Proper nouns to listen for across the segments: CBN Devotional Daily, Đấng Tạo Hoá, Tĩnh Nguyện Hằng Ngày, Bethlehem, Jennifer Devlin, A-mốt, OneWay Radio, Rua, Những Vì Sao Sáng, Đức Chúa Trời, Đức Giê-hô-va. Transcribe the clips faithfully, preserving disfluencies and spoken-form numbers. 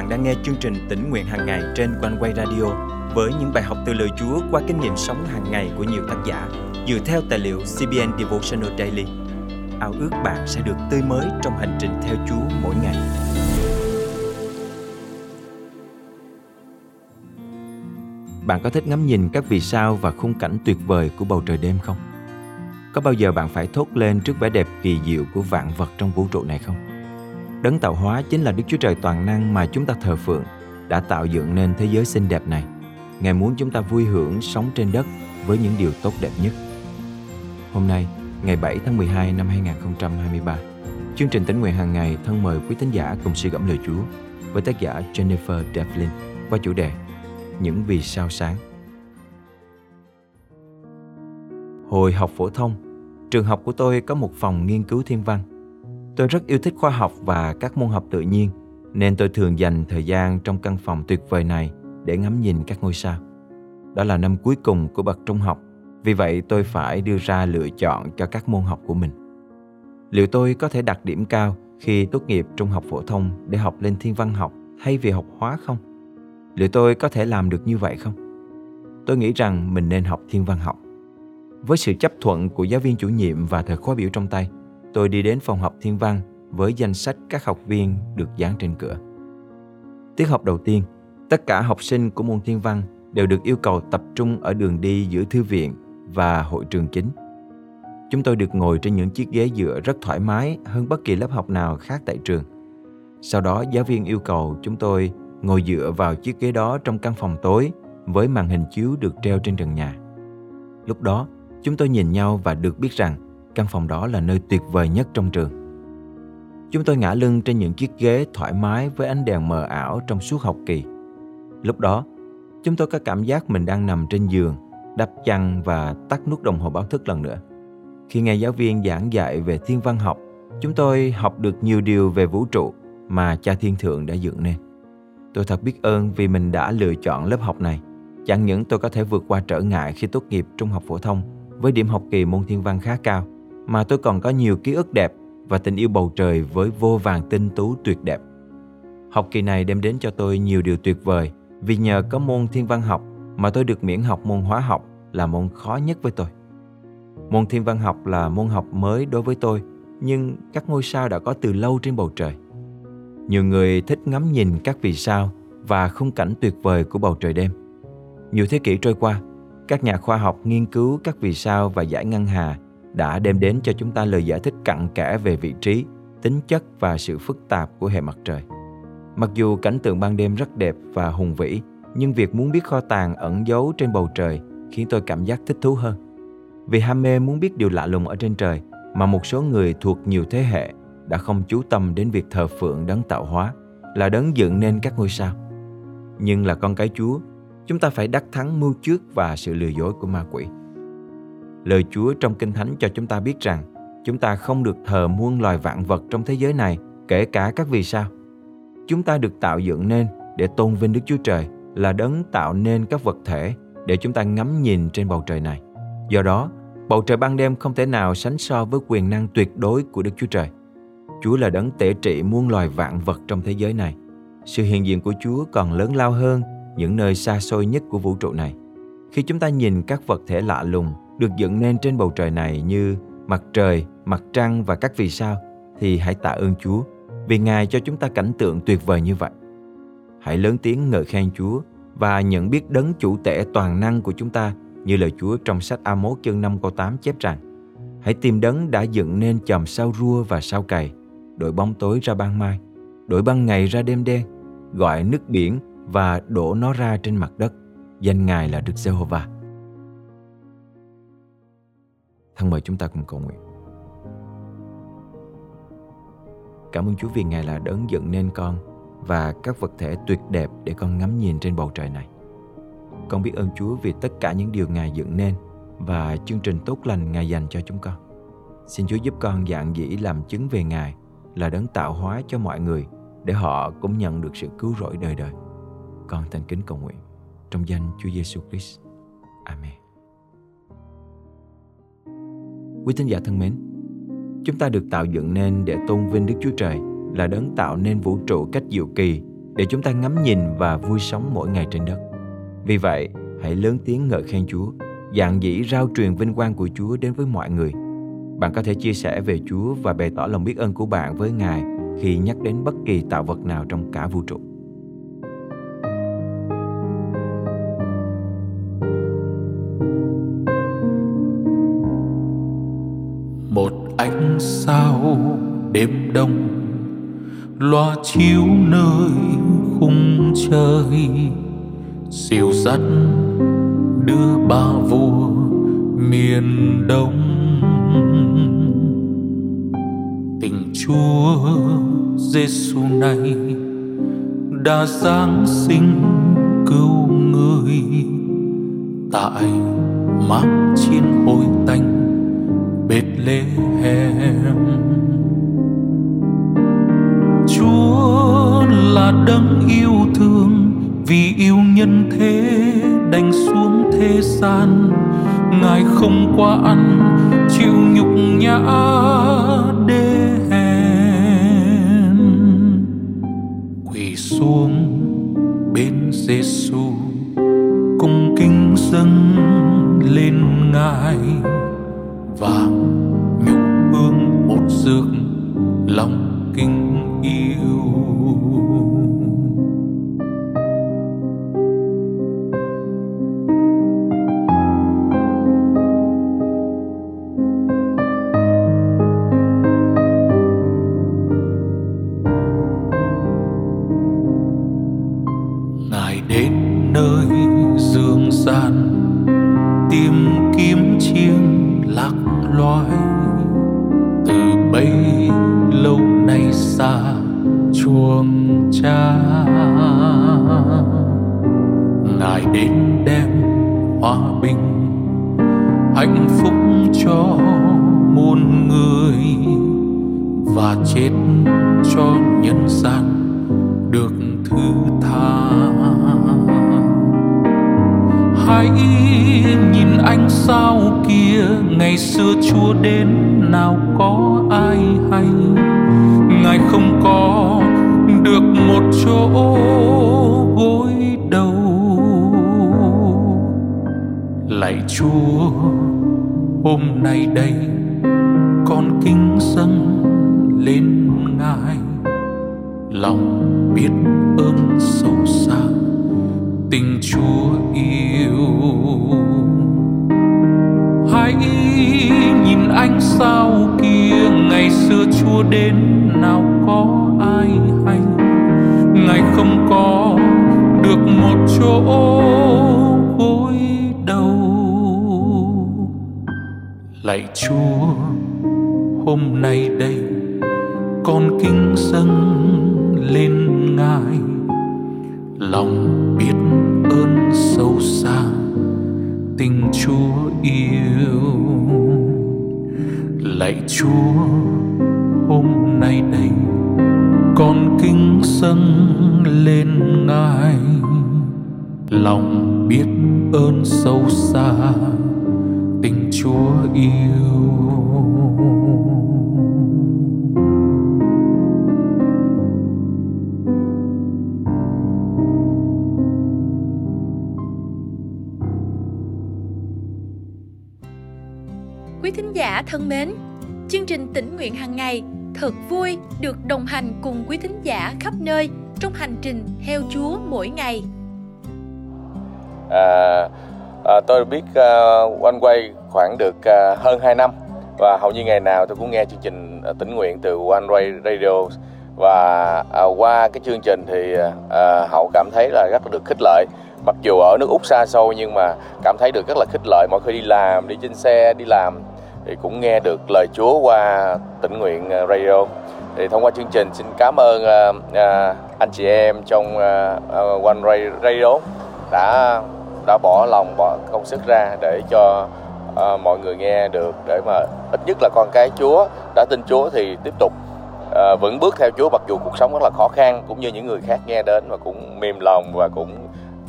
bạn đang nghe chương trình Tĩnh Nguyện Hằng Ngày trên OneWay Radio với những bài học từ lời Chúa qua kinh nghiệm sống hàng ngày của nhiều tác giả dựa theo tài liệu xê bê en Devotional Daily. Ao ước bạn sẽ được tươi mới trong hành trình theo Chúa mỗi ngày. Bạn có thích ngắm nhìn các vì sao và khung cảnh tuyệt vời của bầu trời đêm không? Có bao giờ bạn phải thốt lên trước vẻ đẹp kỳ diệu của vạn vật trong vũ trụ này không? Đấng tạo hóa chính là Đức Chúa Trời toàn năng mà chúng ta thờ phượng, đã tạo dựng nên thế giới xinh đẹp này. Ngài muốn chúng ta vui hưởng sống trên đất với những điều tốt đẹp nhất. Hôm nay, ngày bảy tháng mười hai năm hai không hai ba, chương trình Tĩnh Nguyện Hàng Ngày thân mời quý thính giả cùng suy gẫm lời Chúa với tác giả Jennifer Devlin qua chủ đề Những Vì Sao Sáng. Hồi học phổ thông, trường học của tôi có một phòng nghiên cứu thiên văn. Tôi rất yêu thích khoa học và các môn học tự nhiên, nên tôi thường dành thời gian trong căn phòng tuyệt vời này để ngắm nhìn các ngôi sao. Đó là năm cuối cùng của bậc trung học, vì vậy tôi phải đưa ra lựa chọn cho các môn học của mình. Liệu tôi có thể đạt điểm cao khi tốt nghiệp trung học phổ thông để học lên thiên văn học thay vì học hóa không? Liệu tôi có thể làm được như vậy không? Tôi nghĩ rằng mình nên học thiên văn học. Với sự chấp thuận của giáo viên chủ nhiệm và tờ khóa biểu trong tay, tôi đi đến phòng học thiên văn với danh sách các học viên được dán trên cửa. Tiết học đầu tiên, tất cả học sinh của môn thiên văn đều được yêu cầu tập trung ở đường đi giữa thư viện và hội trường chính. Chúng tôi được ngồi trên những chiếc ghế dựa rất thoải mái hơn bất kỳ lớp học nào khác tại trường. Sau đó, giáo viên yêu cầu chúng tôi ngồi dựa vào chiếc ghế đó trong căn phòng tối với màn hình chiếu được treo trên trần nhà. Lúc đó, chúng tôi nhìn nhau và được biết rằng căn phòng đó là nơi tuyệt vời nhất trong trường. Chúng tôi ngả lưng trên những chiếc ghế thoải mái với ánh đèn mờ ảo trong suốt học kỳ. Lúc đó, chúng tôi có cảm giác mình đang nằm trên giường, đắp chăn và tắt nút đồng hồ báo thức lần nữa. Khi nghe giáo viên giảng dạy về thiên văn học, chúng tôi học được nhiều điều về vũ trụ mà Cha Thiên Thượng đã dựng nên. Tôi thật biết ơn vì mình đã lựa chọn lớp học này. Chẳng những tôi có thể vượt qua trở ngại khi tốt nghiệp trung học phổ thông với điểm học kỳ môn thiên văn khá cao, mà tôi còn có nhiều ký ức đẹp và tình yêu bầu trời với vô vàn tinh tú tuyệt đẹp. Học kỳ này đem đến cho tôi nhiều điều tuyệt vời, vì nhờ có môn thiên văn học mà tôi được miễn học môn hóa học là môn khó nhất với tôi. Môn thiên văn học là môn học mới đối với tôi, nhưng các ngôi sao đã có từ lâu trên bầu trời. Nhiều người thích ngắm nhìn các vì sao và khung cảnh tuyệt vời của bầu trời đêm. Nhiều thế kỷ trôi qua, các nhà khoa học nghiên cứu các vì sao và dải ngân hà đã đem đến cho chúng ta lời giải thích cặn kẽ về vị trí, tính chất và sự phức tạp của hệ mặt trời. Mặc dù cảnh tượng ban đêm rất đẹp và hùng vĩ, nhưng việc muốn biết kho tàng ẩn giấu trên bầu trời khiến tôi cảm giác thích thú hơn. Vì ham mê muốn biết điều lạ lùng ở trên trời mà một số người thuộc nhiều thế hệ đã không chú tâm đến việc thờ phượng đấng tạo hóa, là đấng dựng nên các ngôi sao. Nhưng là con cái Chúa, chúng ta phải đắc thắng mưu trước và sự lừa dối của ma quỷ. Lời Chúa trong Kinh Thánh cho chúng ta biết rằng chúng ta không được thờ muôn loài vạn vật trong thế giới này, kể cả các vì sao. Chúng ta được tạo dựng nên để tôn vinh Đức Chúa Trời, là đấng tạo nên các vật thể để chúng ta ngắm nhìn trên bầu trời này. Do đó, bầu trời ban đêm không thể nào sánh so với quyền năng tuyệt đối của Đức Chúa Trời. Chúa là đấng tể trị muôn loài vạn vật trong thế giới này. Sự hiện diện của Chúa còn lớn lao hơn những nơi xa xôi nhất của vũ trụ này. Khi chúng ta nhìn các vật thể lạ lùng được dựng nên trên bầu trời này như mặt trời, mặt trăng và các vì sao, thì hãy tạ ơn Chúa vì Ngài cho chúng ta cảnh tượng tuyệt vời như vậy. Hãy lớn tiếng ngợi khen Chúa và nhận biết đấng chủ tể toàn năng của chúng ta, như lời Chúa trong sách A-mốt chương năm câu tám chép rằng: Hãy tìm đấng đã dựng nên chòm sao rua và sao cày, đổi bóng tối ra ban mai, đổi ban ngày ra đêm đen, gọi nước biển và đổ nó ra trên mặt đất. Danh Ngài là Đức Giê-hô-va. Thân mời chúng ta cùng cầu nguyện. Cảm ơn Chúa vì Ngài là đấng dựng nên con và các vật thể tuyệt đẹp để con ngắm nhìn trên bầu trời này. Con biết ơn Chúa vì tất cả những điều Ngài dựng nên và chương trình tốt lành Ngài dành cho chúng con. Xin Chúa giúp con dạn dĩ làm chứng về Ngài là đấng tạo hóa cho mọi người, để họ cũng nhận được sự cứu rỗi đời đời. Con thành kính cầu nguyện trong danh Chúa Giêsu Christ. Amen. Quý thính giả thân mến, chúng ta được tạo dựng nên để tôn vinh Đức Chúa Trời, là đấng tạo nên vũ trụ cách diệu kỳ, để chúng ta ngắm nhìn và vui sống mỗi ngày trên đất. Vì vậy, hãy lớn tiếng ngợi khen Chúa, dạn dĩ rao truyền vinh quang của Chúa đến với mọi người. Bạn có thể chia sẻ về Chúa và bày tỏ lòng biết ơn của bạn với Ngài khi nhắc đến bất kỳ tạo vật nào trong cả vũ trụ. Một ánh sao đêm đông loa chiếu nơi khung trời, dìu dắt đưa ba vua miền đông. Tình Chúa Giêsu này đã giáng sinh cứu người, tại máng chiến hối tanh Bethlehem. Chúa là đấng yêu thương, vì yêu nhân thế đành xuống thế gian. Ngài không qua ăn chịu nhục nhã đê hèn, quỳ xuống bên Giêsu cung kính dâng lên Ngài vàng nhục hương một giấc lòng kinh yêu. Ngài đến nơi dương gian tìm kiếm chiêng lạc loài, từ bấy lâu nay xa chuồng cha. Ngài đến đem hòa bình hạnh phúc cho muôn người, và chết cho nhân gian được thứ tha. Hãy nhìn ánh sao kia, ngày xưa Chúa đến nào có ai hay. Ngài không có được một chỗ gối đầu, lạy Chúa hôm nay đây con kính dâng lên Ngài lòng biết ơn sâu xa tình Chúa yêu. Hãy nhìn ánh sao kia, ngày xưa Chúa đến nào có ai hay. Ngài không có được một chỗ gối đầu, lạy Chúa hôm nay đây con kính dâng lên Ngài lòng biết ơn sâu xa tình Chúa yêu. Lạy Chúa hôm nay đây con kính dâng lên Ngài lòng biết ơn sâu xa tình Chúa yêu. Quý thính giả thân mến, chương trình Tĩnh Nguyện Hằng Ngày thật vui được đồng hành cùng quý thính giả khắp nơi trong hành trình theo Chúa mỗi ngày. À, à, tôi biết uh, OneWay khoảng được uh, hơn hai năm, và hầu như ngày nào tôi cũng nghe chương trình uh, Tĩnh Nguyện từ OneWay Radio. Và uh, qua cái chương trình thì uh, Hậu cảm thấy là rất là được khích lệ. Mặc dù ở nước Úc xa xôi nhưng mà cảm thấy được rất là khích lợi. Mỗi khi đi làm, đi trên xe, đi làm thì cũng nghe được lời Chúa qua Tĩnh Nguyện Radio. Thì thông qua chương trình xin cảm ơn uh, uh, anh chị em trong uh, One Radio đã đã bỏ lòng, bỏ công sức ra để cho uh, mọi người nghe được, để mà ít nhất là con cái Chúa đã tin Chúa thì tiếp tục uh, vững bước theo Chúa, mặc dù cuộc sống rất là khó khăn, cũng như những người khác nghe đến và cũng mềm lòng và cũng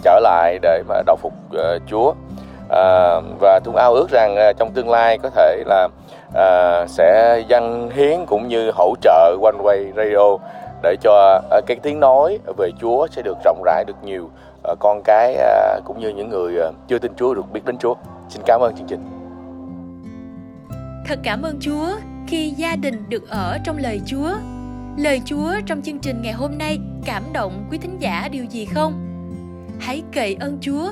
trở lại để mà đầu phục uh, Chúa. Uh, và Thung ao ước rằng uh, trong tương lai có thể là uh, sẽ dâng hiến cũng như hỗ trợ OneWay Radio để cho cái tiếng nói về Chúa sẽ được rộng rãi, được nhiều con cái cũng như những người chưa tin Chúa được biết đến Chúa. Xin cảm ơn chương trình. Thật cảm ơn Chúa khi gia đình được ở trong lời Chúa. Lời Chúa trong chương trình ngày hôm nay cảm động quý thính giả điều gì không? Hãy cậy ơn Chúa